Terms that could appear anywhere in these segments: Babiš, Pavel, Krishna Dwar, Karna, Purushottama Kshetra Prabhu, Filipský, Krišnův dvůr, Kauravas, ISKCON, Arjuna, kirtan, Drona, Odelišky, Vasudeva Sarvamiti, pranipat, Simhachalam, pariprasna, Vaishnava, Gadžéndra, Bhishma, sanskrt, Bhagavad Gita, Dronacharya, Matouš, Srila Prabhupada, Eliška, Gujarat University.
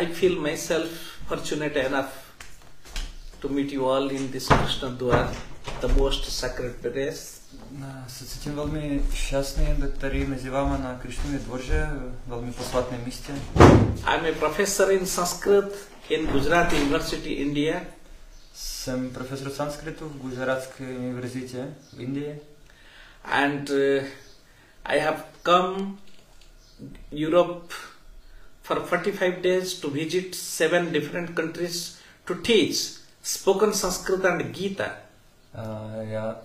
I feel myself fortunate enough to meet you all in this Krishna Dwar, the most sacred place. Se cítím velmi šťastný, který nazýváme na Krišnově dvoře, velmi posvátné místě. I'm a professor in Sanskrit in Gujarat University, India. Jsem profesor sanskritu v Gujaratské univerzitě v Indii. And I have come Europe for 45 days to visit 7 different countries to teach spoken Sanskrit and Gita. Já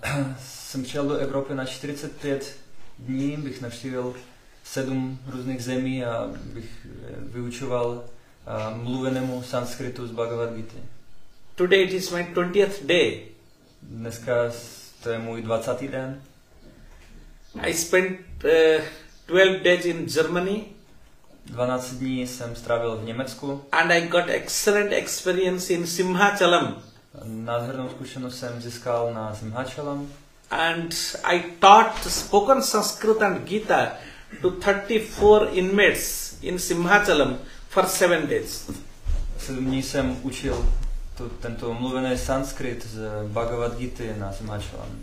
jsem přijel do Evropy na 45 dní, bych navštívil 7 různých zemí a bych vyučoval mluvenému sanskritu z Bhagavad Gita. Today it is my 20th day. Dneska to je můj 20. den. I spent 12 days in Germany. 12 dní jsem strávil v Německu. And I got excellent experience in Simhachalam. Nádhernou zkušenost jsem získal na Simhachalam. And I taught spoken Sanskrit and Gita to 34 inmates in Simhachalam for 7 days. 7 dní jsem učil tento mluvený sanskrit z Bhagavad Gita na Simhachalam.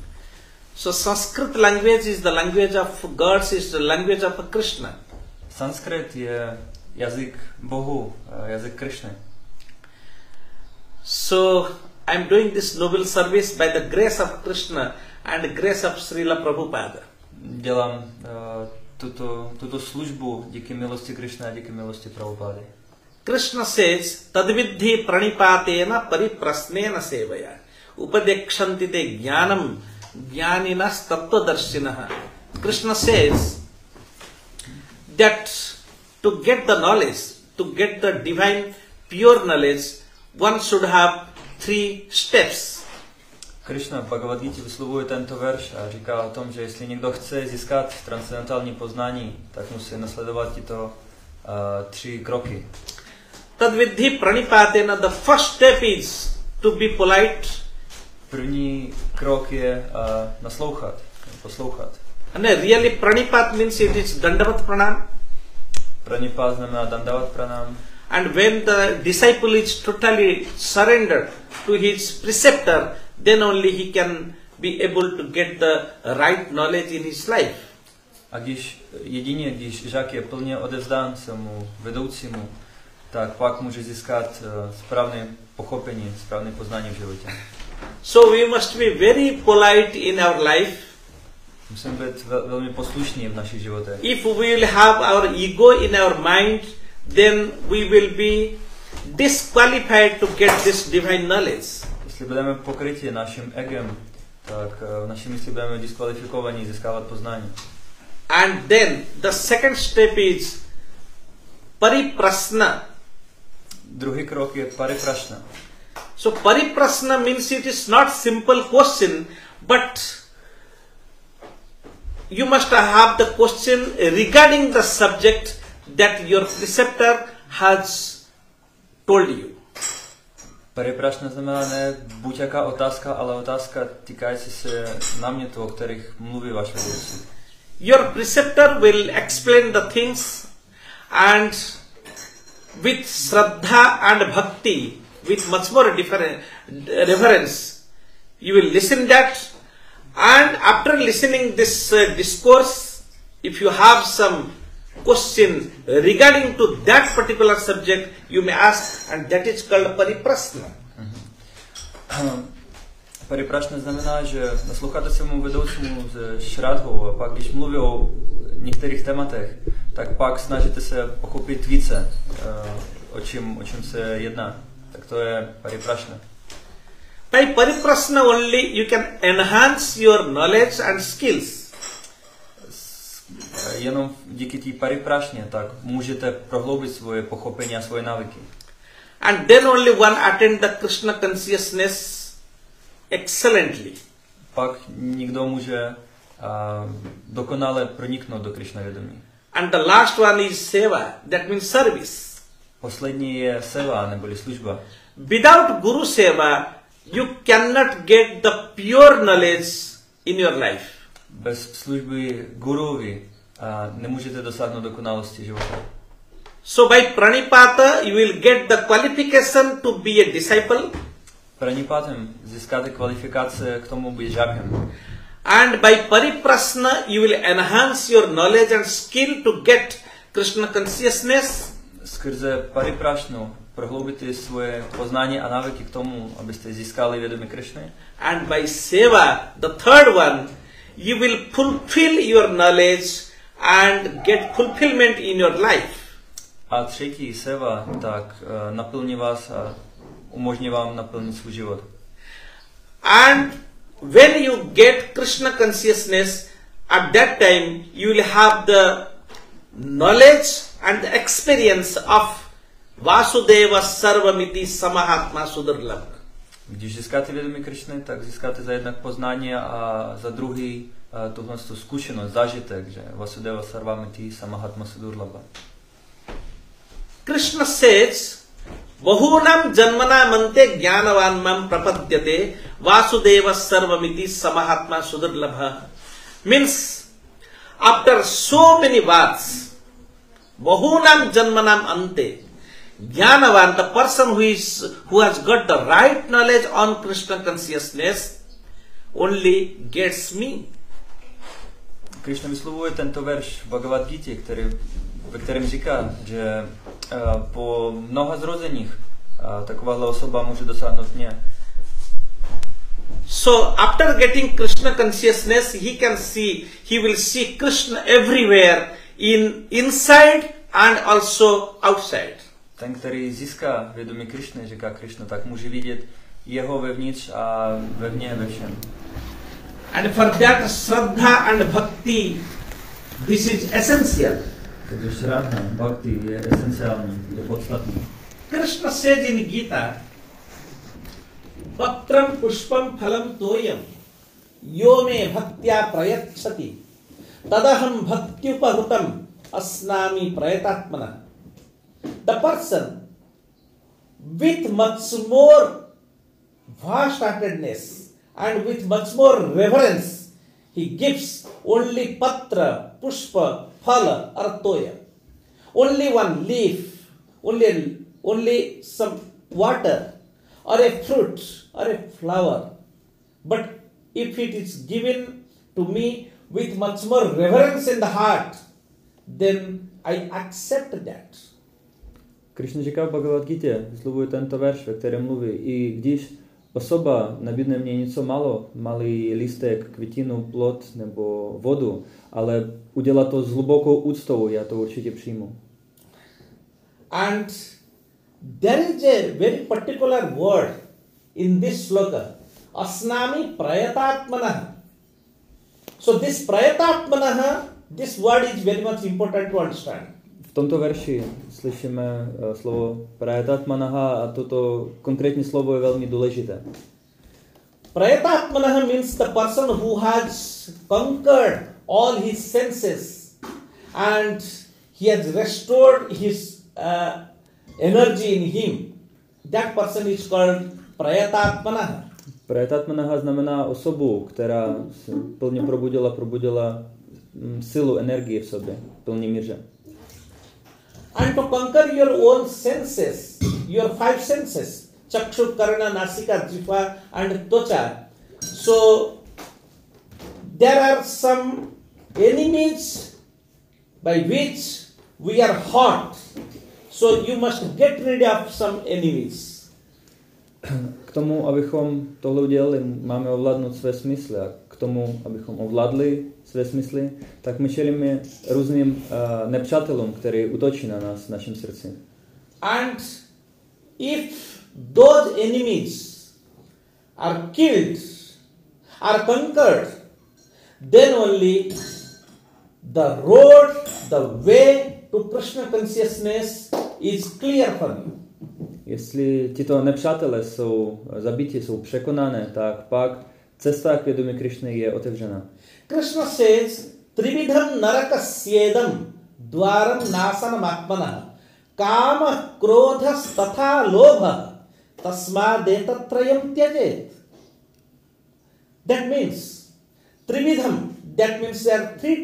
So Sanskrit language is the language of gods, is the language of Krishna. Sanskrit je jazyk Bohu, jazyk Krishny. So I am doing this noble service by the grace of Krishna and the grace of Srila Prabhupada. Dělám tuto službu díky milosti Krishna a díky milosti Prabhupada. Krishna says tadvidhi pranipatena pariprasnena sevaya upadekshanti te jnanam jnaninas tattvadarshinaha. Krishna says that to get the knowledge, to get the divine pure knowledge, one should have 3 steps. Krishna v Bhagavad Gita vyslovuje tento verš a říká o tom, že jestli někdo chce získat transcendentální poznání, tak musí nasledovat tyto 3 kroky. Tadvidhi pranipatena, the first step is to be polite. První krok je naslouchat, poslouchat. And really pranipat means it is dandavat pranam. Pranipat znamená dandavat pranam. And when the disciple is totally surrendered to his preceptor, then only he can be able to get the right knowledge in his life. A jedině když žák je plně odevzdán svému vedoucímu, tak pak může získat správné pochopení, správné poznání v životě. So we must be very polite in our life. Musíme být velmi poslušní v našich životech. If we will have our ego in our mind, then we will be disqualified to get this divine knowledge. Jestli budeme pokryti naším egem, tak v naší mysli budeme diskvalifikovaní získávat poznání. And then the second step is pariprasna. Druhý krok je pariprasna. So pariprasna means it is not simple question, but you must have the question regarding the subject that your preceptor has told you. Pariprasna znamená ne buď jaká otázka, ale otázka týkající se námětu, o kterých mluví váš vedoucí. Your preceptor will explain the things, and with shraddha and bhakti, with much more reverence, you will listen that. And after listening this discourse, if you have some question regarding to that particular subject, you may ask, and that is called pariprasna. Pariprasna znamená, že nasloucháte svému vedoucímu s šradhou a pak, když mluví o některých tématech, tak pak snažíte se pochopit více, o čem se jedná. Tak to je pariprasna. By pariprasna only you can enhance your knowledge and skills. Jenom díky té pariprasně tak můžete prohloubit svoje pochopení a svoje návyky. And then only one attend the Krishna consciousness excellently. Pak nikdo může dokonale proniknout do Krishna vědomí. And the last one is seva, that means service. Poslední je seva, neboli služba. Without guru seva, you cannot get the pure knowledge in your life. Bez služby guruvi nemůžete dosáhnout dokonalosti života. So by Pranipata you will get the qualification to be a disciple. Pranipátem získáte kvalifikace k tomu být žákem. And by Pariprasna you will enhance your knowledge and skill to get Krishna consciousness. Skrze Pariprasnu prohloubíte svoje poznání a návyky k tomu, abyste získali vědomí Krishny. And by Seva, the third one, you will fulfill your knowledge and get fulfillment in your life. A třetí Seva tak naplní vás a umožní vám naplnit svůj život. And when you get Krishna consciousness, at that time you will have the knowledge and the experience of Vasudeva Sarvamiti Samahatma Sudarlam. Když získáte vědomí Krishny, tak získáte za jednak poznání a za druhý tuhle zkušenost, zážitek, že Vasudeva Sarvamiti Samahatma Sudarlabha. Krishna says, Bahunam janmana mante jnanavan mam prapadyate Vasudeva Sarvamiti Samahatma Sudarlabha. Means, after so many births, Bahunam janmanam ante, Jnanavan, the person who has got the right knowledge on Krishna consciousness, only gets me. Krishna vyslovuje tento verš v Bhagavad Gita, ve kterém říká, že po mnoha zrozeních takováhle osoba může dosáhnout mě. So after getting Krishna consciousness, he will see Krishna everywhere, inside and also outside. Ten, který získá vědomí Krishny, říká Krishna, tak může vidět jeho vevnitř a vevně ve všem. And for that Shraddha and Bhakti, this is essential. Takže Shraddha, Bhakti je esenciální, je podstatný. Krishna says in Gita, Patram pushpam phalam toyam, yo me bhaktya prayatshati, tadaham bhaktyupahutam asnami prayatatmana. The person with much more vast-heartedness and with much more reverence, he gives only patra, pushpa, phala, artoya. Only one leaf, only some water or a fruit or a flower. But if it is given to me with much more reverence in the heart, then I accept that. Krishna říká v Bhagavad Gita, vyslovuje tento verš, ve kterém mluví, i když osoba nabídne mě něco málo, malý lístek, květinu, plod nebo vodu, ale udělá to s hlubokou úctou, já to určitě přijmu. And there is a very particular word in this sloka, asnami prayatatmanah. So this prayatatmanah, this word is very much important to understand. V tomto verši slyšíme slovo prayatatmanaha a toto konkrétní slovo je velmi důležité. Prayatatmanaha means the person who has conquered all his senses and he has restored his energy in him. That person is called prayatatmanaha. Prayatatmanaha znamená osobu, která se plně probudila sílu, energii v sobě, plný míře. And to conquer your own senses, your five senses, chakshu, karna, nasika, jiva, and tvacha. So there are some enemies by which we are hurt. So you must get rid of some enemies. K tomu, abychom tohle udělali, máme ovládnout své smysly. A k tomu, abychom ovládli své smysly, tak my čelíme různým nepřátelům, který útočí na nás, našim srdci. And if those enemies are killed, are conquered, then only the road, the way to Krishna consciousness is clear for you. Jestli tyto nepřátelé jsou zabiti, jsou překonané, tak pak cesta k vědomí Krishny je otevřena. Krishna says, Trividham narakasyedam dvaram nasanam atmana kama krodhas tatha lobha tasmadetattrayam tyajet. That means, Trividham, that means there are three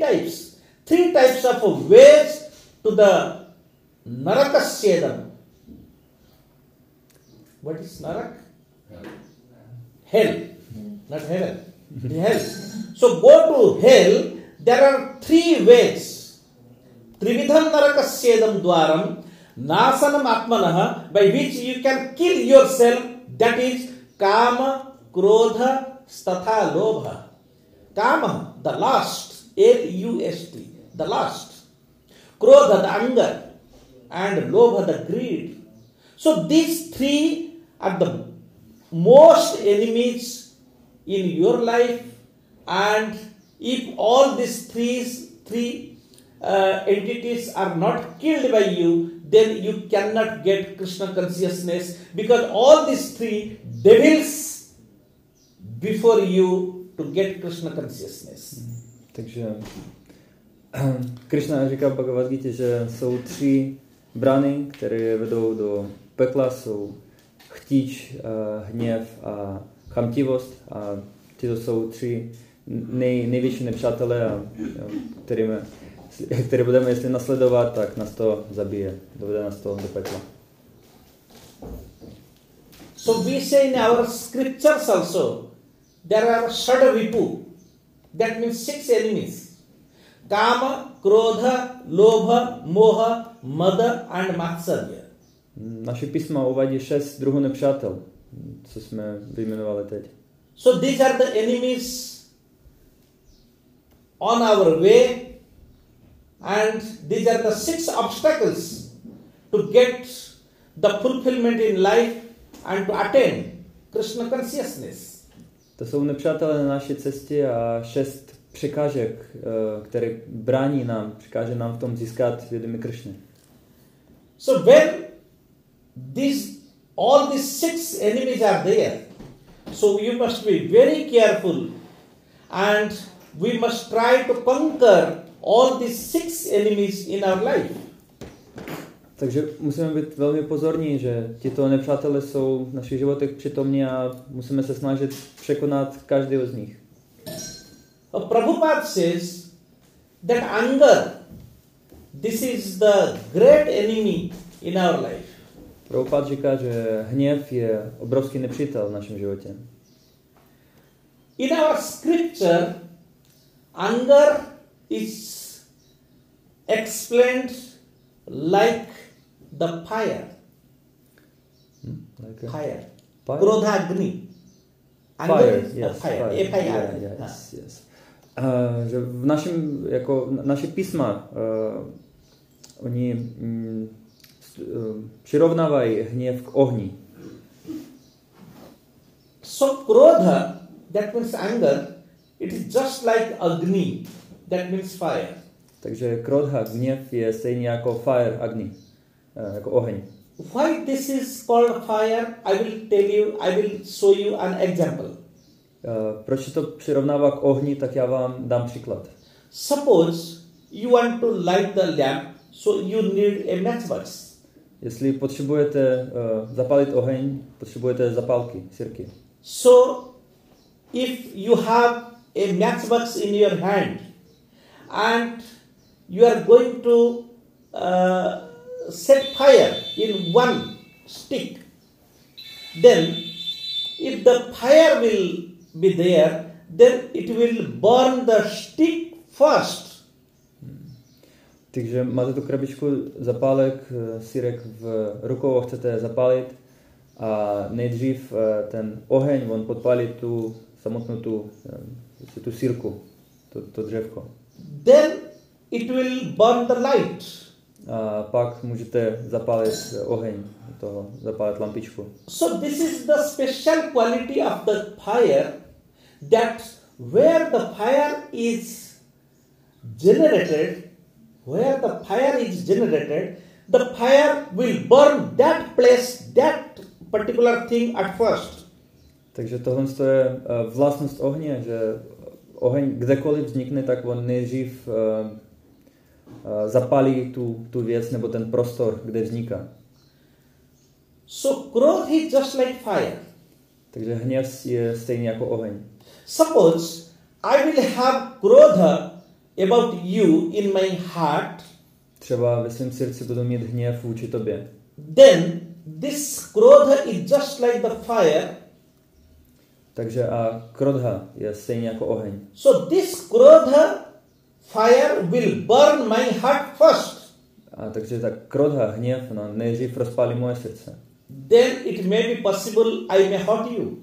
types of ways to the Narakasyedam. What is narak? Hell. Not heaven. Hell. So go to hell. There are three ways. Trividham narakasyedam dwaram. Nasanam atmanah. By which you can kill yourself. That is kama, krodha, statha, lobha. Kama, the lust. L-U-S-T. The lust. Krodha, the anger. And lobha, the greed. So these three are the most enemies in your life, and if all these three entities are not killed by you, then you cannot get Krishna consciousness, because all these three devils before you to get Krishna consciousness. Takže Krishna říká v Bhagavad Gita, že jsou tři brány, které vedou do pekla, jsou chtíč, hněv a chamtivost, a tyto jsou tři největší nepřátelé, a které budeme, jestli nasledovat, tak nás to zabije, dovede nás to do pekla. So we say in our scriptures also, there are shadavipu, that means 6 enemies. Kama, krodha, lobha, moha, mada and matsarya. Naše písma uvádí 6 druhů nepřátel, co jsme vyjmenovali teď. So these are the enemies on our way, and these are the 6 obstacles to get the fulfillment in life and to attain Krishna consciousness. To jsou nepřátelé na naší cestě a 6 překážek, které brání nám, překáže nám v tom získat vědomí Krishny. So when all these 6 enemies are there, so you must be very careful, and we must try to conquer all these 6 enemies in our life. Takže musíme být velmi pozorní, že tyto nepřátelé jsou v našich životech přítomní a musíme se snažit překonat každého z nich. Prabhupada says that anger, this is the great enemy in our life. Prabhupada říká, že hněv je obrovský nepřítel v našem životě. In our scripture, anger is explained like the fire. Like fire. Krodhagni. Fire, yes. Fire. Fire. Yes, yes. Že v našem, jako naše písma, oni přirovnávají hněv k ohni. So krodha, that means anger, it is just like agni, that means fire. Takže krodha, hněv, je stejně jako fire, agni, jako oheň. Why this is called fire, I will show you an example. Proč to přirovnává k ohni, tak já vám dám příklad. Suppose you want to light the lamp, so you need a matchbox. Jestli potřebujete zapálit oheň, potřebujete zapálky, sirky. So if you have a matchbox in your hand and you are going to set fire in one stick, then if the fire will be there, then it will burn the stick first. Takže máte tu krabičku zapálek, sirek v rukou, chcete zapálit a nejdřív ten oheň, on podpálí tu samotnou tu sirku, to dřevko. Then it will burn the light. A pak můžete zapálit oheň, zapálit lampičku. So this is the special quality of the fire, that where the fire is generated, the fire will burn that place, that particular thing at first. Takže tohle je vlastnost ohně, že oheň kdekoliv vznikne, tak on nejdřív zapálí tu věc nebo ten prostor, kde vzniká. So krodha is just like fire. Takže hněv je stejně jako oheň. Suppose I will have krodha about you in my heart třeba ve svém srdci budu mít hněv vůči tobě. Then this krodha is just like the fire. Takže a krodha je stejně jako oheň. So this krodha fire will burn my heart first. A takže ta krodha, hněv, no, nejdřív rozpálí moje srdce. Then it may be possible I may hurt you.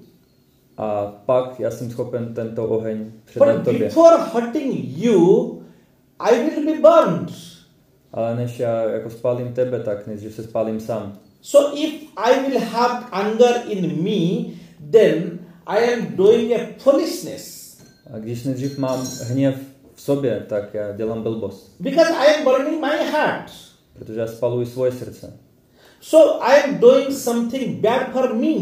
A pak já jsem schopen tento oheň předat tobě. But before hurting you, I will be burned. Ale než já jako spálím tebe, tak než se spálím sám. So if I will have anger in me, then I am doing a foolishness. A když nejdřív mám hněv v sobě, tak já dělám blbost. Because I am burning my heart. Protože já spaluji svoje srdce. So I am doing something bad for me.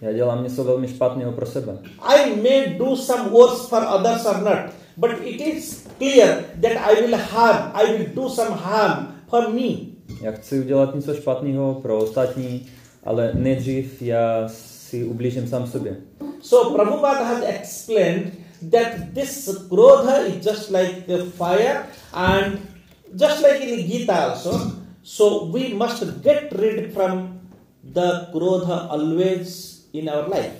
Já dělám něco velmi špatného pro sebe. I may do some worse for others or not, but it is clear that I will do some harm for me. Já chci udělat něco špatného pro ostatní, ale nejdřív já si ublížím sám sobě. So Prabhupada has explained that this krodha is just like the fire and just like in the Gita also. So we must get rid from the krodha always in our life.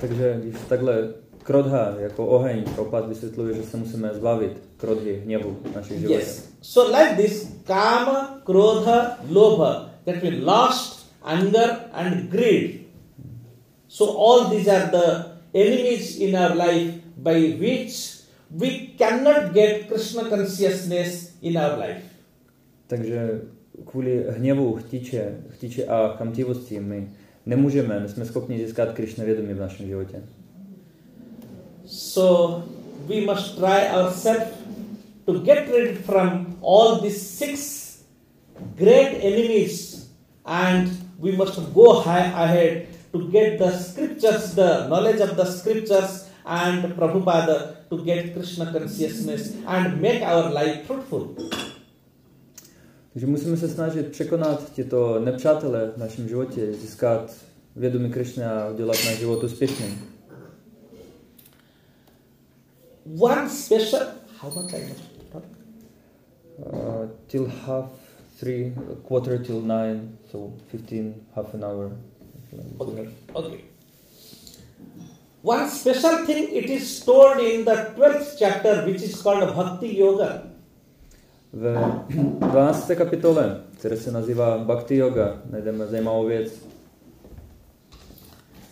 Takže když takhle krodha jako oheň, Prabhupada vysvětluje, že se musíme zbavit krodhy, hněvu v našich životech. Yes. So like this kama, krodha, lobha, that we lost, anger and greed. So all these are the enemies in our life by which we cannot get Krishna consciousness in our life. Takže kvůli hněvu, chtiče a chamtivosti my nemůžeme, jsme schopni získat Krishna vědomí v našem životě. So we must try ourselves to get rid from all these 6 great enemies and we must go ahead to get the scriptures, the knowledge of the scriptures and Prabhupada to get Krishna consciousness and make our life fruitful. Takže musíme se snažit překonat tyto nepřátele v našem životě, získat vědomí Krishna a udělat náš život úspěšný. One special... How much I must talk? Till half, 3, quarter till 9, so 15, half an hour. Okay. One special thing, it is stored in the 12th chapter, which is called Bhakti Yoga. Ve 12. kapitole, které se nazývá Bhakti Yoga, najdeme zajímavou věc.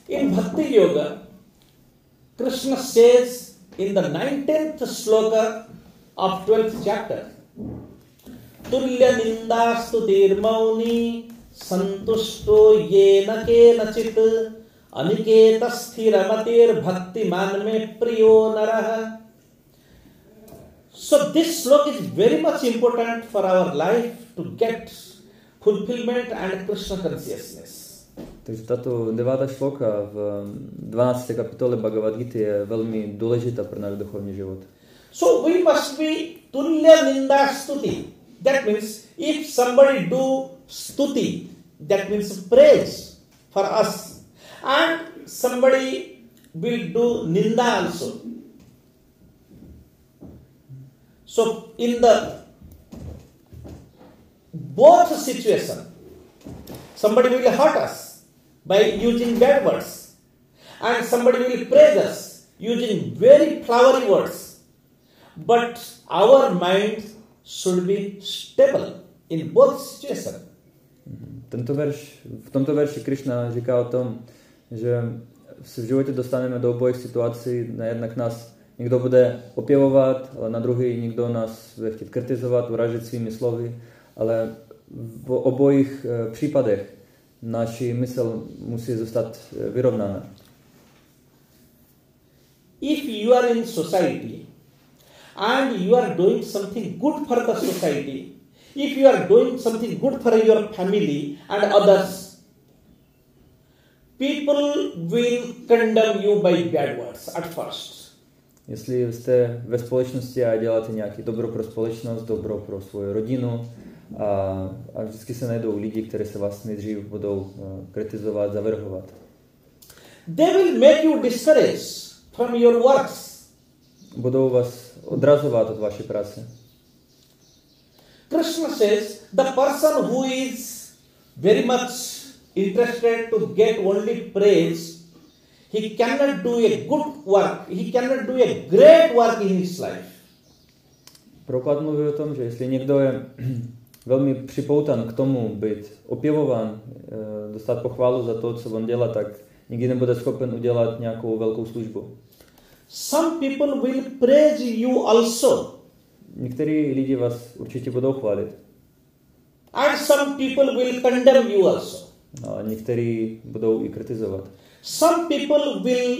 In Bhakti Yoga, Krishna says in the 19th sloka of 12th chapter, Tulya nindastu dirmauni santushto yena kenachit aniketa sthiramatir bhakti manme priyo naraha. So this sloka is very much important for our life to get fulfillment and Krishna consciousness. Takže tato 9. sloka v 12. kapitole Bhagavad Gita je velmi důležitá pro náš duchovní život. So we must be tulya ninda stuti. That means if somebody do stuti, that means praise for us. And somebody will do ninda also. So in the both situation, somebody will hurt us by using bad words and somebody will praise us using very flowery words. But our mind should be stable in both situations. V tomto verši Krishna říká o tom, že se v životě dostaneme do obojích situací, na jednak nás někdo bude opěvovat, ale na druhý někdo nás bude chtít kritizovat, uražit svými slovy, ale v obojích případech naši mysl musí zůstat vyrovnaná. If you are in society and you are doing something good for the society, if you are doing something good for your family and others, people will condemn you by bad words at first. Jestli jste ve společnosti a děláte nějaké dobro pro společnost, dobro pro svou rodinu a vždycky se najdou lidi, kteří se vás nejdřív budou kritizovat, zavrhovat. They will make you discouraged from your works. Budou vás odrazovat od vaší práce. Krishna says, the person who is very much interested to get only praise, he cannot do a good work, he cannot do a great work in his life. Prabhupada mluví o tom, že jestli někdo je velmi připoutan k tomu být opěvován, dostat pochválu za to, co on dělá, tak nikdy nebude schopen udělat nějakou velkou službu. Some people will praise you also. Někteří lidi vás určitě budou chválit. And some people will condemn you also. A někteří budou i kritizovat. Some people will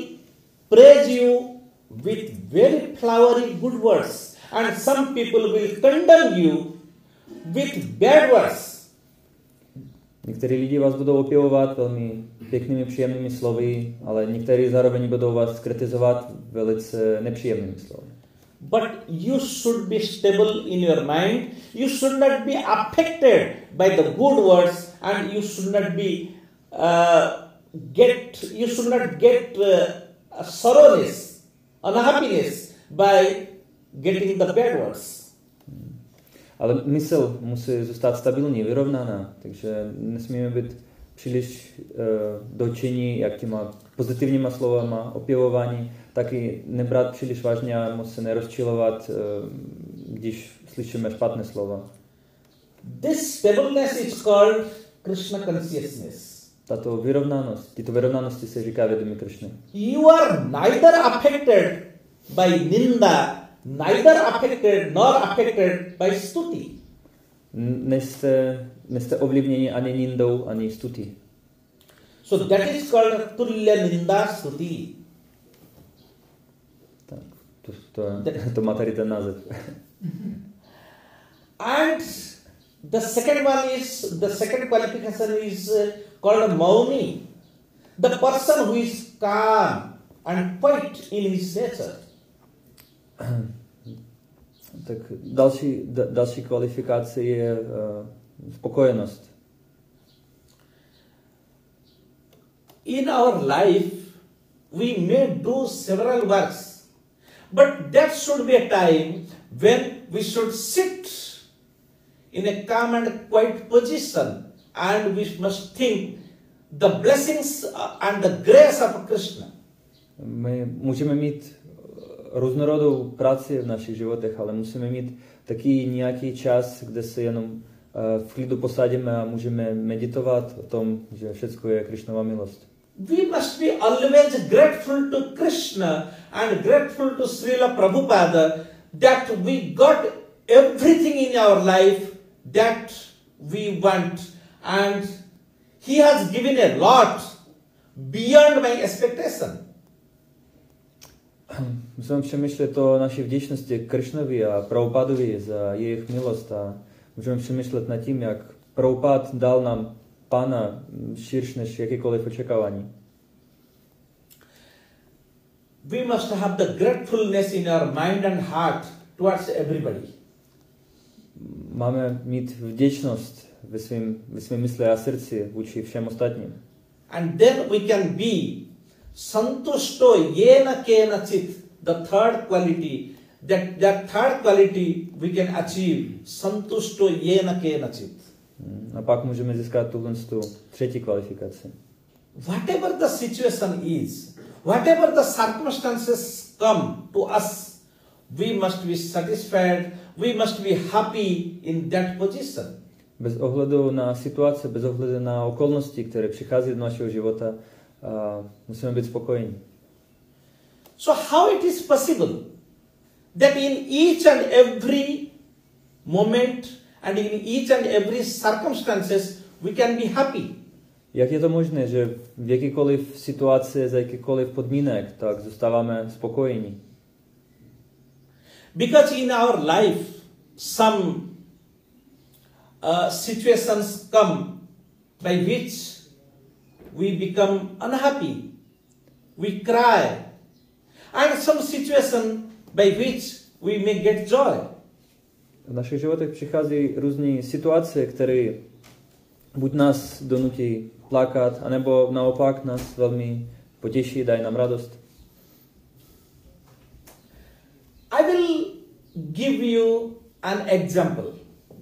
praise you with very flowery good words, and some people will condemn you with bad words. Někteří lidi vás budou opěvovat velmi pěknými, příjemnými slovy, ale někteří zároveň budou vás kritizovat velice nepříjemnými slovy. But you should be stable in your mind. You should not be affected by the good words, and you should not be sorrowness, unhappiness by getting the bad words. Ale mysl musí zůstat stabilní, vyrovnaná, takže nesmíme být příliš dočinní jak těma pozitivníma slovama, opěvování, taky nebrat příliš vážně a moc se nerozčilovat, když slyšíme špatné slova. This stableness is called Krishna consciousness. Tato vyrovnanost, tyto vyrovnanosti se říká vědomí Krishny. You are neither affected by ninda, neither affected nor affected by stuti. Nejste ovlivněni ani nindou, ani stuti. So that is called tulya ninda stuti. Tak, to má tady ten název. And the second one is, the second qualification is called mauni. The person who is calm and quiet in his nature. Tak další kvalifikace je spokojenost. In our life we may do several works, but there should be a time when we should sit in a calm and quiet position, and we must think the blessings and the grace of Krishna. My můžeme mít různorodou práci v našich životech, ale musíme mít taky nějaký čas, kde se jenom v klidu posadíme a můžeme meditovat o tom, že všechno je Krishnova milost. We must be always grateful to Krishna and grateful to Srila Prabhupada that we got everything in our life that we want, and he has given a lot beyond my expectation. Musíme přemýšlet o naší vděčnosti Krishnovi a Prabhupadovi za jejich milost a můžeme přemýšlet nad tím, jak Prabhupada dal nám Pana širší než jakékoliv očekávání. We must have the gratefulness in our mind and heart towards everybody. Máme mít vděčnost ve svém mysli a srdci vůči všem ostatním. And then we can be santushto yena kenachit. The third quality, that third quality we can achieve. Santushto yena kenachit. A pak můžeme získat tu třetí kvalifikaci. Whatever the situation is, whatever the circumstances come to us, we must be satisfied, we must be happy in that position. Bez ohledu na situace, bez ohledu na okolnosti, které přichází do našeho života, musíme být spokojení. So how it is possible that in each and every moment and in each and every circumstances we can be happy? Jak je to možné, že v jakýkoliv situaci, za jakýkoliv podmínek, tak zůstáváme spokojení? Because in our life some situations come by which we become unhappy, we cry, and some situation by which we may get joy. V našich životech přichází různé situace, které buď nás donutí plakat, anebo naopak nás velmi potěší, dají nám radost. I will give you an example.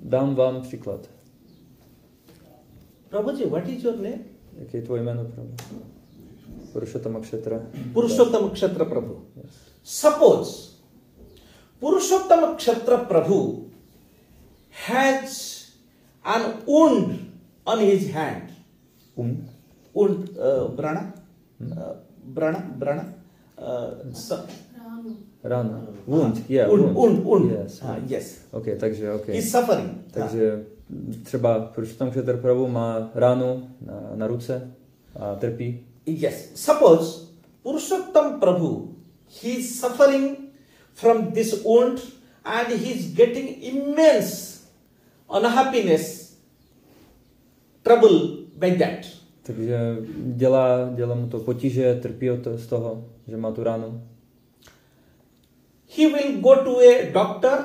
Dám vám příklad. Prabhuji, what is your name? Jaké je tvoje jméno, Prabhu? Purushottama Kshetra. Purushottama Kshetra Prabhu. Yes. Suppose Purushottama Kshetra Prabhu has an wound on his hand. Wound? Wound, brana? Hmm? Brana? Rana. Wound, yeah. Wound. Yes. Yes. Okay, takže. He's suffering. Takže třeba Purushottama Kshetra Prabhu má ránu na ruce a trpí. Yes. Suppose Purushottama Prabhu, he is suffering from this wound and he is getting immense unhappiness, trouble by that. Takže dělá mu to potíže, trpí z toho, že má tu ránu. He will go to a doctor.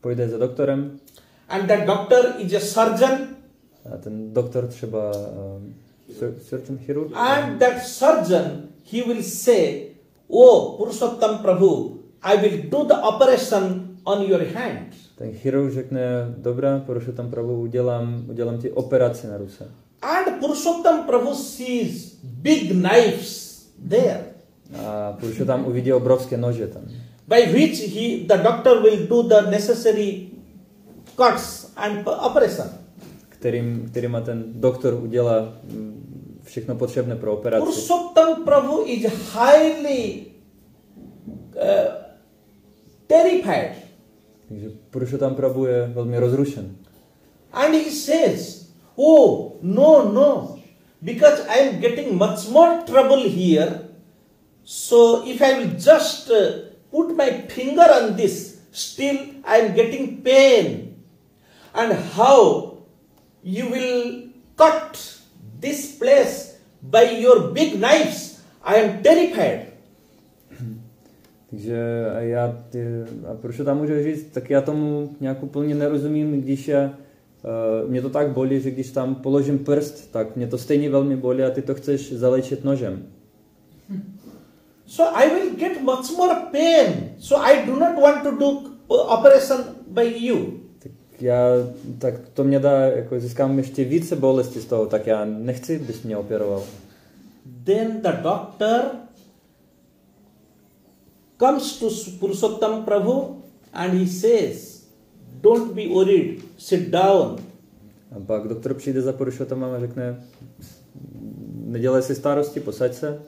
Pojde za doktorem. And that doctor is a surgeon. A ten doktor třeba surgeon chirurg. And that surgeon, he will say, "Oh, Purushottama Prabhu, I will do the operation on your hand." Ten chirurg řekne, dobrá, Purushottama Prabhu, udělám ti operaci na ruce. And Purushottama Prabhu sees big knives there. A Purushottama uvidí obrovské nože tam. By which the doctor will do the necessary cuts and operation. Kterýma ten doktor udělá všechno potřebné pro operaci. Purushottama Prabhu is highly terrified. Takže Purushottama Prabhu je velmi rozrušen. And he says, "Oh, no, because I am getting much more trouble here. So if I will just put my finger on this, still I am getting pain. And how you will cut this place by your big knives? I am terrified." Takže a proč to tam můžu říct, tak já tomu nějak úplně nerozumím, když mě to tak bolí, že když tam položím prst, tak mě to stejně velmi bolí a ty to chceš zaléčit nožem. So I will get much more pain. So I do not want to do operation by you. Tak to mě dá, jako získám ještě více bolesti z toho, tak já nechci, bys mě operoval. Then the doctor comes to Purushottama Prabhu and he says, "Don't be worried, sit down." A pak doktor přijde za Purushottama a řekne, nedělej si starosti, posaď se.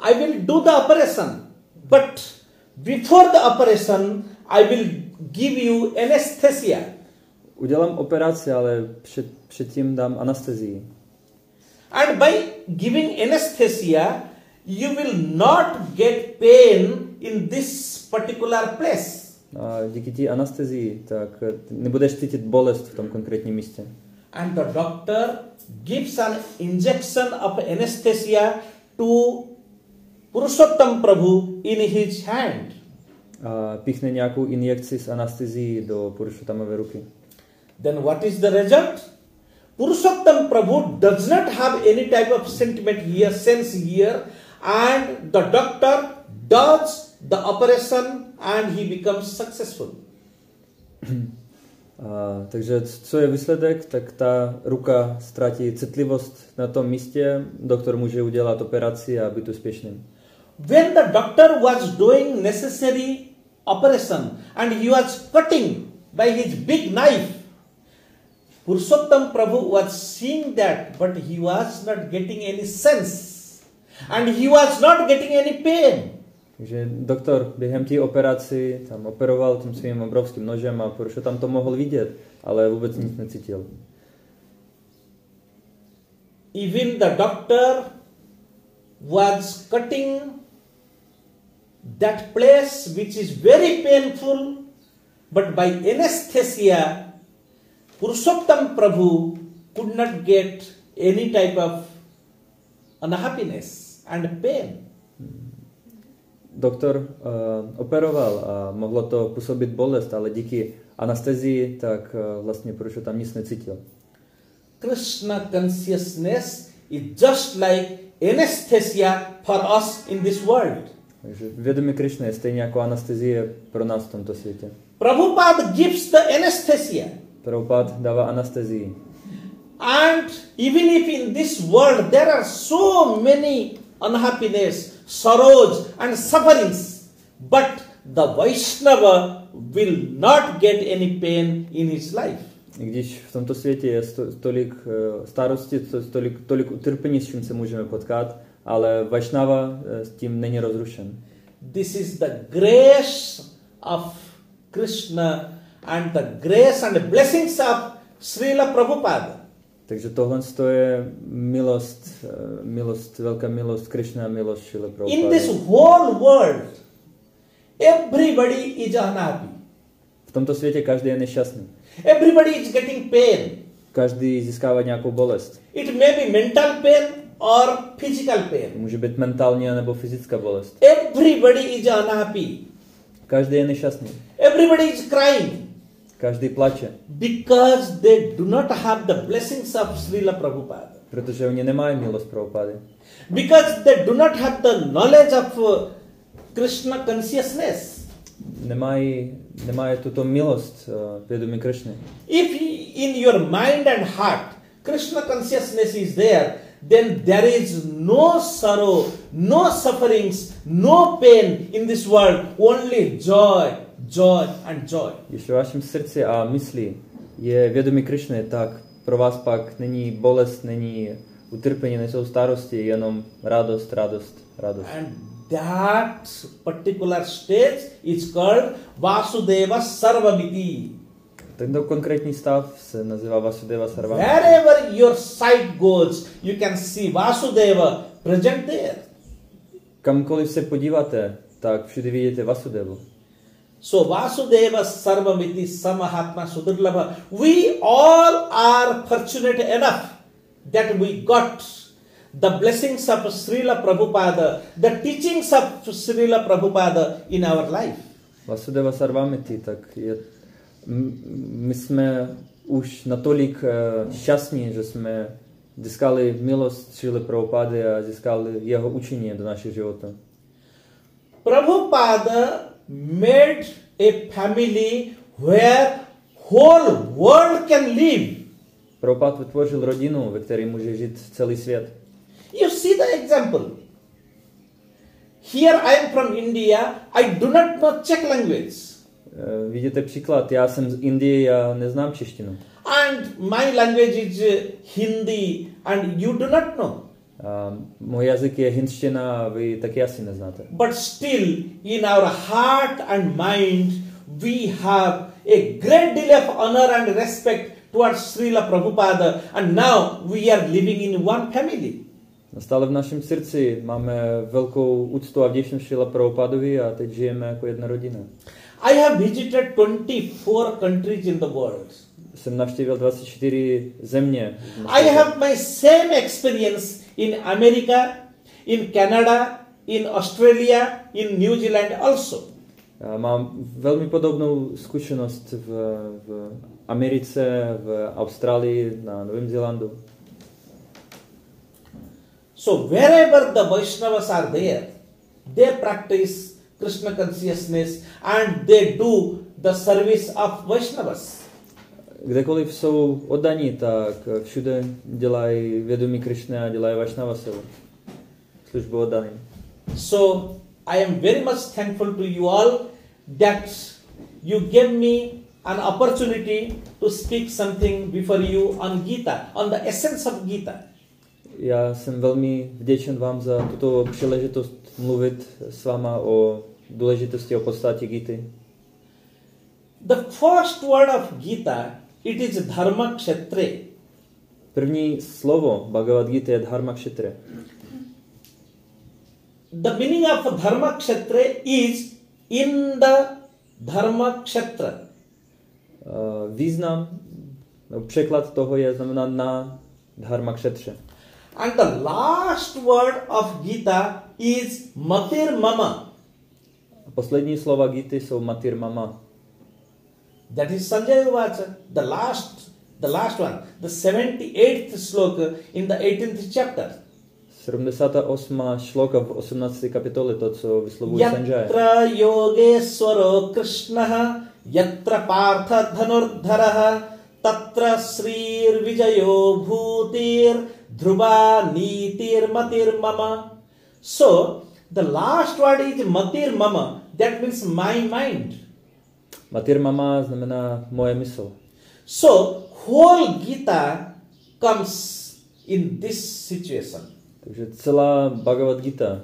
I will do the operation, but before the operation, I will give you anesthesia. Udělám operaci, ale předtím dám anestezii. And by giving anesthesia, you will not get pain in this particular place. A díky té anestezii, tak nebudeš cítit bolest v tom konkrétním místě. And the doctor gives an injection of anesthesia to Purushottama Prabhu in his hand. Píchne nějakou injekci s anestezií do Purushottamovy ruky. Then what is the result? Purushottama Prabhu does not have any type of sentiment here, sense here, and the doctor does the operation and he becomes successful. Takže co je výsledek, tak ta ruka ztratí citlivost na tom místě, doktor může udělat operaci a být úspěšným. When the doctor was doing necessary operation and he was cutting by his big knife, Purushottama Prabhu was seeing that, but he was not getting any sense and he was not getting any pain. Takže doktor během té operaci tam operoval tím svým obrovským nožem a Purushottama tam to mohl vidět, ale vůbec nic necítil. Even the doctor was cutting that place which is very painful, but by anesthesia, Purushottama Prabhu could not get any type of unhappiness and pain. Doktor operoval a mohlo to působit bolest, ale díky anestezii, tak vlastně Purushottama tam nic necítil. Krishna consciousness is just like anesthesia for us in this world. Takže vědomí Krishna je stejně jako anestezie pro nás v tomto světě. Prabhupada gives the anesthesia. Prabhupada dává anestezii. And even if in this world there are so many unhappiness, sorrows and sufferings, but the Vaishnava will not get any pain in his life. Když v tomto světě je tolik starosti, tolik utrpení, s čím se můžeme potkat, ale Vaishnava s tím není rozrušen. This is the grace of Krishna and the grace and the blessings of Srila Prabhupada. Takže tohle je milost, velká milost Krishna a milost Srila Prabhupada. In this whole world, everybody is unhappy. V tomto světě každý je nešťastný. Everybody is getting pain. Každý získává nějakou bolest. It may be mental pain or physical pain. Může být mentální nebo fyzická bolest. Everybody is unhappy. Každý je nešťastný. Everybody is crying. Každý plače. Because they do not have the blessings of Srila Prabhupada. Protože oni nemají milost Prabhupády. Because they do not have the knowledge of Krishna consciousness. Nemají tuto milost vědomí Krishny. If in your mind and heart Krishna consciousness is there, then there is no sorrow, no sufferings, no pain in this world, only joy, joy and joy. Když v vašem srdci a mysli je vědomí Krishny, tak pro vás pak není bolest, není utrpení, nejsou starosti, jenom radost, radost, radost. That particular stage is called Vasudeva Sarvamiti. Tento konkrétní stav se nazývá Vasudeva Sarvamiti. Wherever your sight goes, you can see Vasudeva present there. Kamkoliv se podíváte, tak všude vidíte Vasudevu. So Vasudeva Sarvamiti Samahatma Sudurlabha. We all are fortunate enough that we got the blessings of Srila Prabhupada, the teachings of Srila Prabhupada in our life. Vasudeva Sarvamiti, tak my jsme už natolik šťastní, že jsme získali milost Srila Prabhupada a získali jeho učení do našich životů. Prabhupada made a family where whole world can live. Prabhupada vytvořil rodinu, ve které může žít celý svět. You see the example. Here I am from India. I do not know Czech language. Vidíte příklad. Já jsem z Indie, já neznám češtinu. And my language is Hindi, and you do not know. Můj jazyk je hindština, vy taky asi neznáte. But still, in our heart and mind, we have a great deal of honor and respect towards Srila Prabhupada, and now we are living in one family. Stále v našem srdci máme velkou úctu a vděčnost Srila Prabhupádovi a teď žijeme jako jedna rodina. I have visited 24 countries in the world. Jsem navštívil 24 země. I have my same experience in America, in Canada, in Australia, in New Zealand also. Mám velmi podobnou zkušenost v Americe, v Austrálii, na Novém Zélandu. So wherever the Vaishnavas are there, they practice Krishna consciousness and they do the service of Vaishnavas. Kdekoliv jsou oddaní, tak všude dělají vědomí Krishna a dělají Vaishnava seva, službu oddaným. So I am very much thankful to you all that you gave me an opportunity to speak something before you on Gita, on the essence of Gita. Já jsem velmi vděčen vám za tuto příležitost mluvit s váma o důležitosti, o podstatě Gity. The first word of Gita, it is Dharma Kshetra. První slovo Bhagavad Gita je Dharma Kshetra. The meaning of Dharma Kshetra is in the Dharma Kshetra. Význam, překlad toho je znamená na Dharma Kshetra. And the last word of Gita is Matir Mama. Poslední slova Gity jsou Matir Mama. That is Sanjaya Vacha, the last one, the 78th shloka in the 18th chapter. 78. shloka v 18. kapitole, to co vyslovuje Sanjaya. Yatra Yogeshwaro Krishna यत्र पार्थ धनुर्धरः तत्र श्रीर्विजयो भूतिर्ध्रुवा नीतिर्मतिर्मम. So the last word is matirmama, that means my mind. Matirmama znamená moje mysl. So whole Gita comes in this situation. Takže celá Bhagavad Gita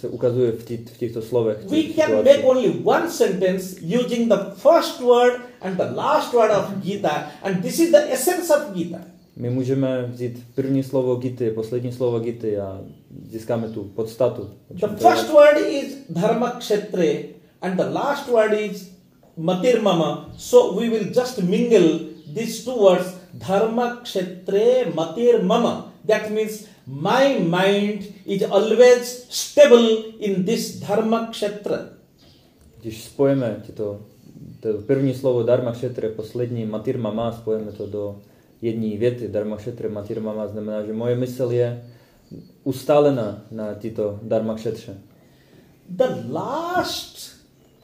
se ukazuje v těchto slovech. We can make only one sentence using the first word and the last word of Gita, and this is the essence of Gita. My můžeme vzít první slovo Gity, poslední slovo Gity a získáme tu podstatu. The first word is dharma kshetri and the last word is matirmama. So we will just mingle these two words, dharma kshetre matirmama. That means my mind is always stable in this dharma kshetra. Když spojíme to první slovo dharma kshetra, poslední matirmama, spojíme to do jedné věty. Dharma kshetra matirmama znamená, že moje mysl je ustálená na tyto dharma kshetře. The last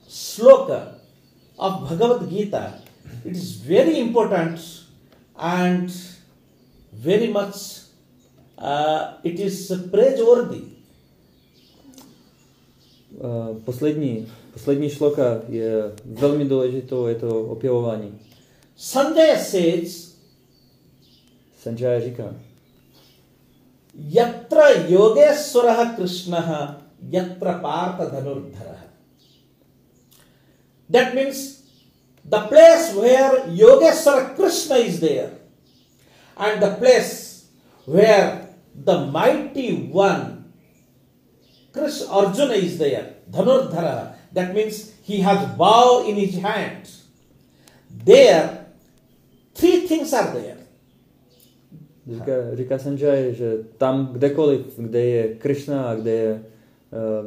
sloka of Bhagavad Gita, it is very important and very much it is praiseworthy. Poslední šloka je velmi důležitou, je to opěvování. Sanjaya says, Sanjaya říká, yatra yogesvaraha krishnaha yatra partha dhanurdharaha. That means the place where Yogeshwara Krishna is there and the place where the mighty one Krishna Arjuna is there, Dhanurdhara, that means he has bow in his hand. There, three things are there. Říká Sanjay, že tam kdekoliv, kde je Krishna a kde je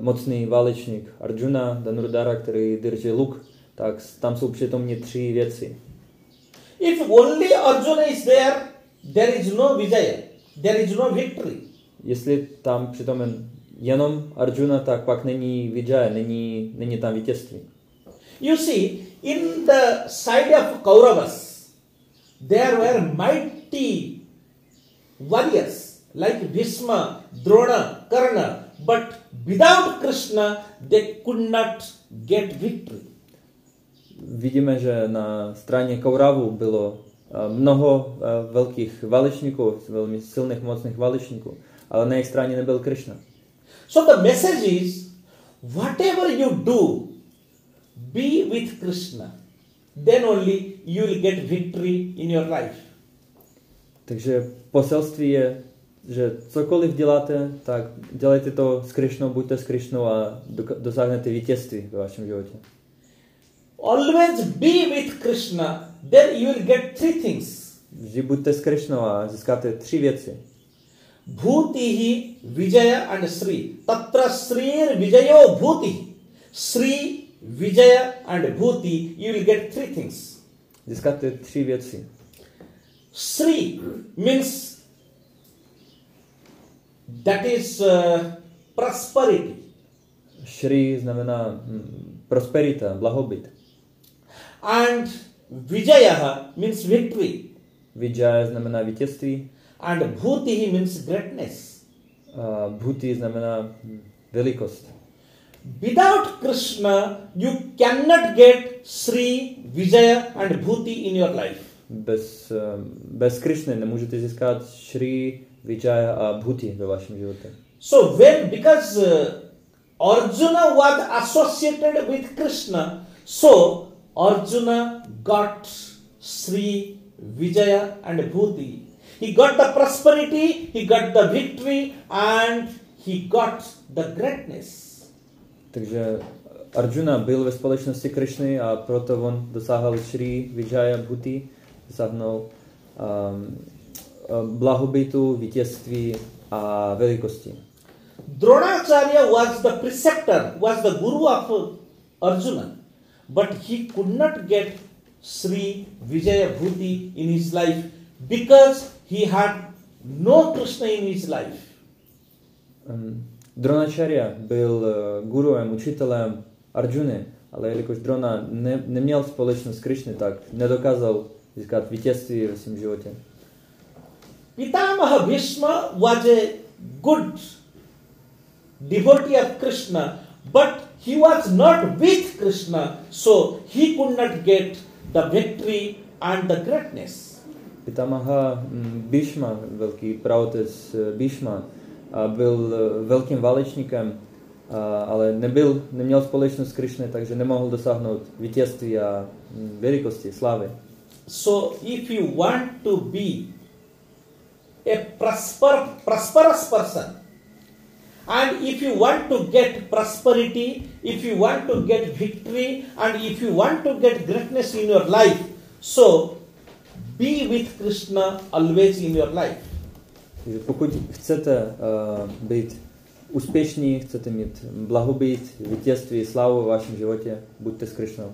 mocný válečník Arjuna, Dhanurdhara, který drží luk, tak tam jsou přitomně tři věci. If only Arjuna is there, there is no vijaya, there is no victory. Jestli tam přitomen jenom Arjuna, tak pak není vijaya, není tam vítězství. You see, in the side of Kauravas, there were mighty warriors like Bhishma, Drona, Karna, but without Krishna they could not get victory. Vidíme, že na straně Kauravu bylo mnoho velkých válečníků, velmi silných, mocných válečníků, ale na jejich straně nebyl Krishna. So the message is, whatever you do, be with Krishna. Then only you will get victory in your life. Takže poselství je, že cokoliv děláte, tak dělejte to s Krishnou, buďte s Krishnou a dosáhnete vítězství ve vašem životě. Always be with Krishna, then you will get three things. Vždy buďte s Krishnou a získáte tři věci. Bhutihi, vijaya and sri. Tatra srir vijayo bhuti. Sri, vijaya and bhuti, you will get three things. Získáte tři věci. Sri means that is prosperity. Sri znamená prosperita, blahobyt. And vijaya means victory. Vijaya znamená vítězství. And bhuti means greatness. Bhuti znamená velikost. Without Krishna you cannot get Sri, vijaya and bhuti in your life. Bez Krishny nemůžete získat Sri, vijaya a bhuti ve vašem životě. So when, because Arjuna was associated with Krishna, so Arjuna got Sri, vijaya and bhuti. He got the prosperity, he got the victory and he got the greatness. Takže Arjuna byl ve společnosti Krishny a proto on dosáhl Sri, vijaya, bhuti, dosáhnul blahobytu, vítězství a velikosti. Dronacharya was the preceptor, was the guru of Arjuna. But he could not get Sri, vijaya, bhuti in his life because he had no Krishna in his life. Dronacharya byl guruem, učitelem Arjuny, ale jelikož Drona neměl společnost s Krišny, tak nedokázal získat vítězství ve svém životě. Pitamaha Bhishma was a good devotee of Krishna, but he was not with Krishna, so he could not get the victory and the greatness. Pitamaha Bhishma, velký praotec Bhishma, byl velkým válečníkem, ale neměl společnost s Krishnou, takže nemohl dosáhnout vítězství a velikosti, slávy. So if you want to be a prosperous person, and if you want to get prosperity, if you want to get victory, and if you want to get greatness in your life, so be with Krishna always in your life. Pokud chcete být úspěšní, chcete mít blahobyt, vítězství, slávu v vašem životě, buďte s Krishnou.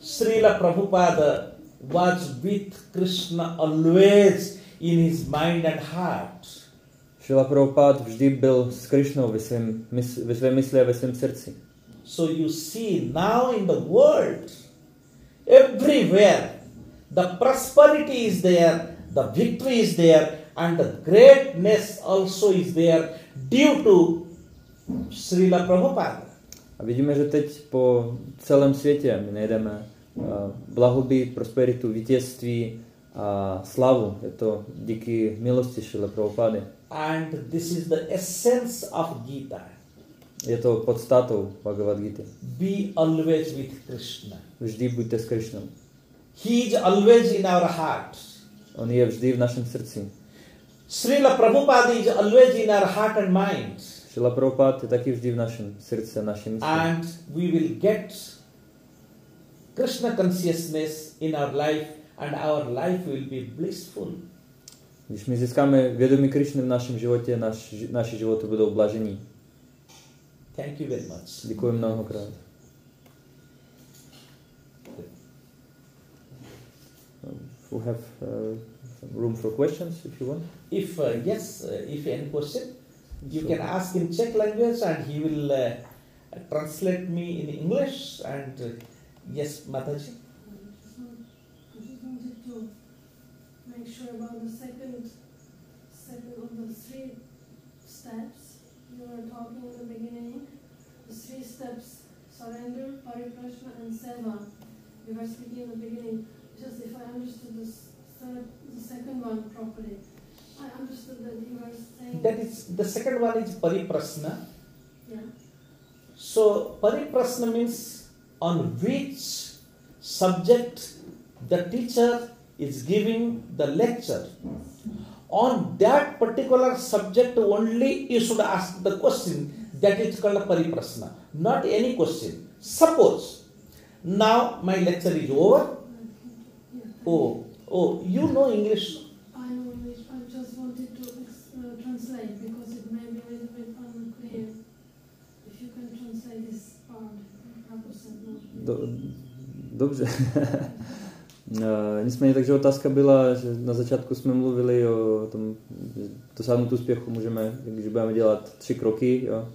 Srila Prabhupada was with Krishna always in his mind and heart. Srila Prabhupada vždy byl s Krishnou ve své mysli a ve svém srdci. So you see now in the world, everywhere, the prosperity is there, the victory is there, and the greatness also is there due to Srila Prabhupada. A vidíme, že teď po celém světě my najdeme blahobyt, prosperitu, vítězství a slavu. Je to díky milosti Srila Prabhupada. And this is the essence of Gita. Je to podstatou Bhagavad Gita. Be always with Krishna. Vždy buďte s Krishnou. He is always in our heart. On je vždy v našem srdci. Srila Prabhupada is always in our heart and mind. Srila Prabhupada je taky vždy v našem srdci, v našem mysli. And we will get Krishna consciousness in our life, and our life will be blissful. Když my získáme vědomí Krishny v našem životě, naše životy budou blažení. Thank you very much. Děkuji mnohokrát. We have room for questions if you want. If any question, you can ask in Czech language, and he will translate me in English. And yes, Mataji. I just wanted to make sure about the second of the three steps you were talking in the beginning. The three steps: surrender, pariprashna, and seva. You were speaking in the beginning. Just if I understood the second one properly, I understood that you were saying that is the second one is pariprasna. Yeah. So pariprasna means on which subject the teacher is giving the lecture. On that particular subject only you should ask the question. That is called a pariprasna. Not any question. Suppose now my lecture is over. Oh, you know English? I know English. I just wanted to translate because it may be a little bit unclear. If you can translate this part, I would say no. Dobře. Nicméně, takže otázka byla, že na začátku jsme mluvili o tom dosáhnout úspěchu můžeme, když budeme dělat 3 kroky, jo.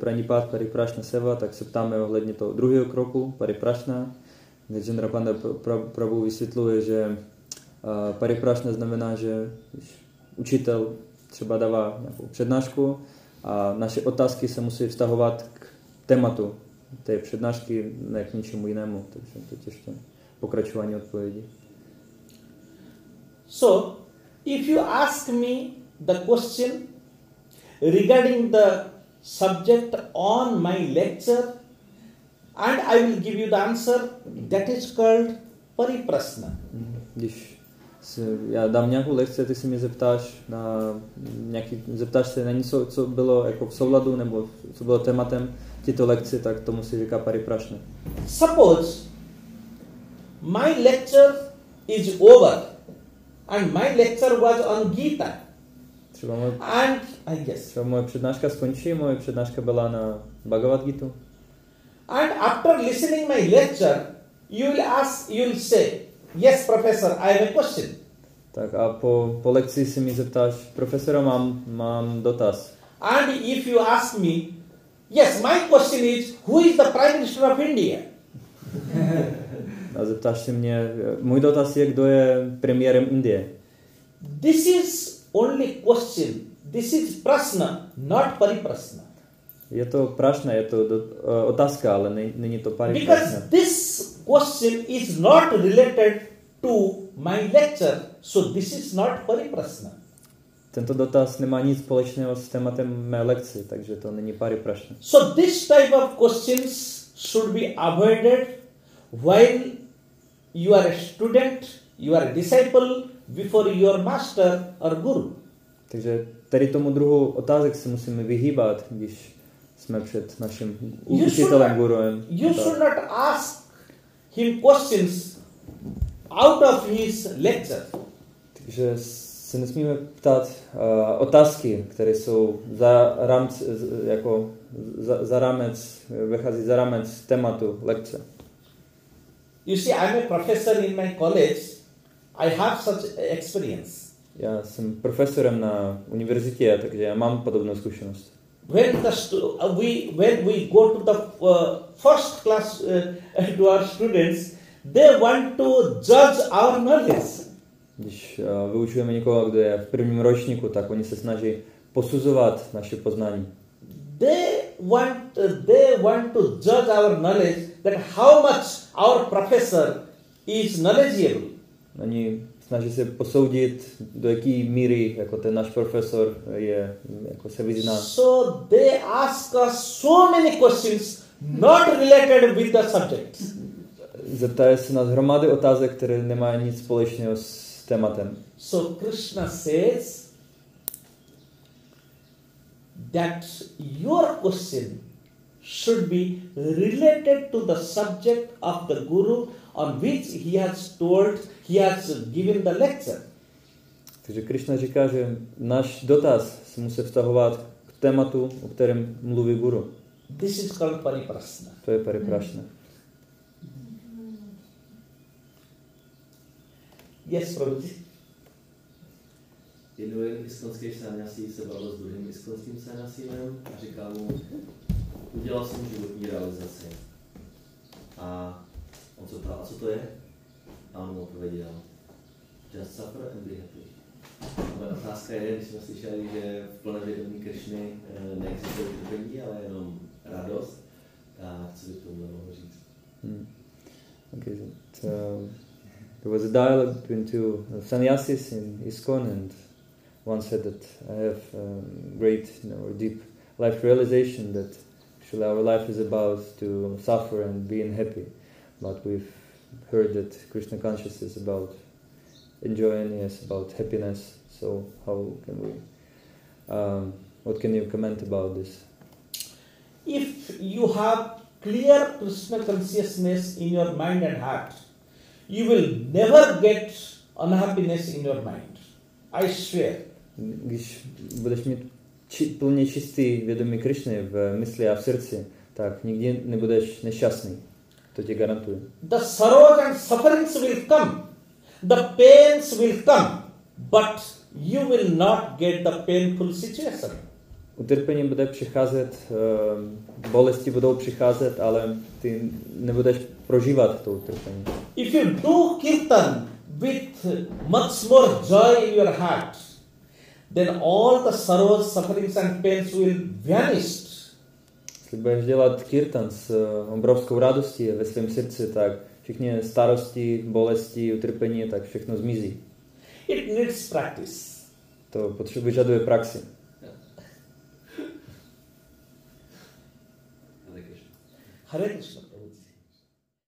Pranipát, pariprashna, seva, tak se ptáme ohledně toho druhého kroku, pariprashna. Džendra Panda Prabhu vysvětluje, že pariprashna znamená, že učitel třeba dává nějakou přednášku a naše otázky se musí vztahovat k tématu té přednášky, ne k ničemu jinému. Takže teď ještě pokračování odpovědi. So, if you ask me the question regarding the subject on my lecture, and I will give you the answer. That is called pariprasna. Když já dám nějakou lekci, ty se mě zeptáš na něco, co bylo jako v souladu nebo co bylo tématem této lekce, tak tomu se říká pariprasna. Suppose my lecture is over and my lecture was on Gita. Třeba moje přednáška skončí, moje přednáška byla na Bhagavad Gita. And after listening my lecture, you will say, yes, professor, I have a question. Tak a po lekci se mi zeptáš, profesora, mám dotaz. And if you ask me, Yes, my question is, who is the Prime Minister of India? A zeptáš se mě, můj dotaz je, kdo je premiérem Indie. This is only question. This is prasna, not pariprasna. Je to prašna, je to otázka, ale není to pariprasna. Because this question is not related to my lecture, so this is not pariprasna. Tento dotaz nemá nic společného s tématem mé lekce, takže to není pariprasna. So this type of questions should be avoided while you are a student, you are a disciple before your master or guru. Takže tady tomu druhu otázek se musíme vyhýbat, když jsme před naším učitelem, guruem. You should not ask him questions out of his lecture. Takže se nesmíme ptát otázky, které jsou vychází za rámec tématu lekce. You see, I'm a professor in my college. I have such experience. Já jsem profesorem na univerzitě, takže já mám podobnou zkušenost. When we go to the first class to our students, they want to judge our knowledge. Když vyučujeme někoho, kdo je v prvním ročníku, tak oni se snaží posuzovat naše poznání. They want to judge our knowledge, that how much our professor is knowledgeable. Oni snaží se posoudit, do jaký míry jako ten náš profesor je, jako se vyzná. So they ask us so many questions not related with the subject. Zeptají se nás hromady otázek, které nemají nic společného s tématem. So Krishna says that your question should be related to the subject of the guru on which he has given the lecture. Takže Krishna říká, že náš dotaz se musí vztahovat k tématu, o kterém mluví guru. This is called pariprasna. To je pariprasna. Yes, Prabhuji. Jednou jeden iskonský sannyasí se bavil s druhým iskonským sannyasínem a říkal mu, udělal jsem životní realizaci. A on se ptal, co to je? A on mu odpověděl, just suffer and be happy. Ale otázka je, když jsme slyšeli, že v plné vědomí Krishny neexistuje utrpení, ale jenom radost. A co by to mohlo říct? Okay, there was a dialogue between two sannyasis in ISKCON, and one said that I have great, deep life realization that actually our life is about to suffer and being happy. But we've heard that Krishna consciousness is about enjoying, yes, about happiness. So how can we? What can you comment about this? If you have clear Krishna consciousness in your mind and heart, you will never get unhappiness in your mind. I swear. Když budeš mít plně čistý vědomí Krishny v mysli a v srdci, tak nikdy nebudeš nešťastný. To tě garantuji. The sorrows and sufferings will come. The pains will come. But you will not get the painful situation. Utrpení bude přicházet, bolesti budou přicházet, ale ty nebudeš prožívat to utrpení. If you do kirtan with much more joy in your heart, then all the sorrows, sufferings and pains will vanish. Když budeš dělat kirtan s obrovskou radostí ve svém srdci, tak všechny starosti, bolesti, utrpení, tak všechno zmizí. It needs practice. To vyžaduje praxi. Hare Krishna.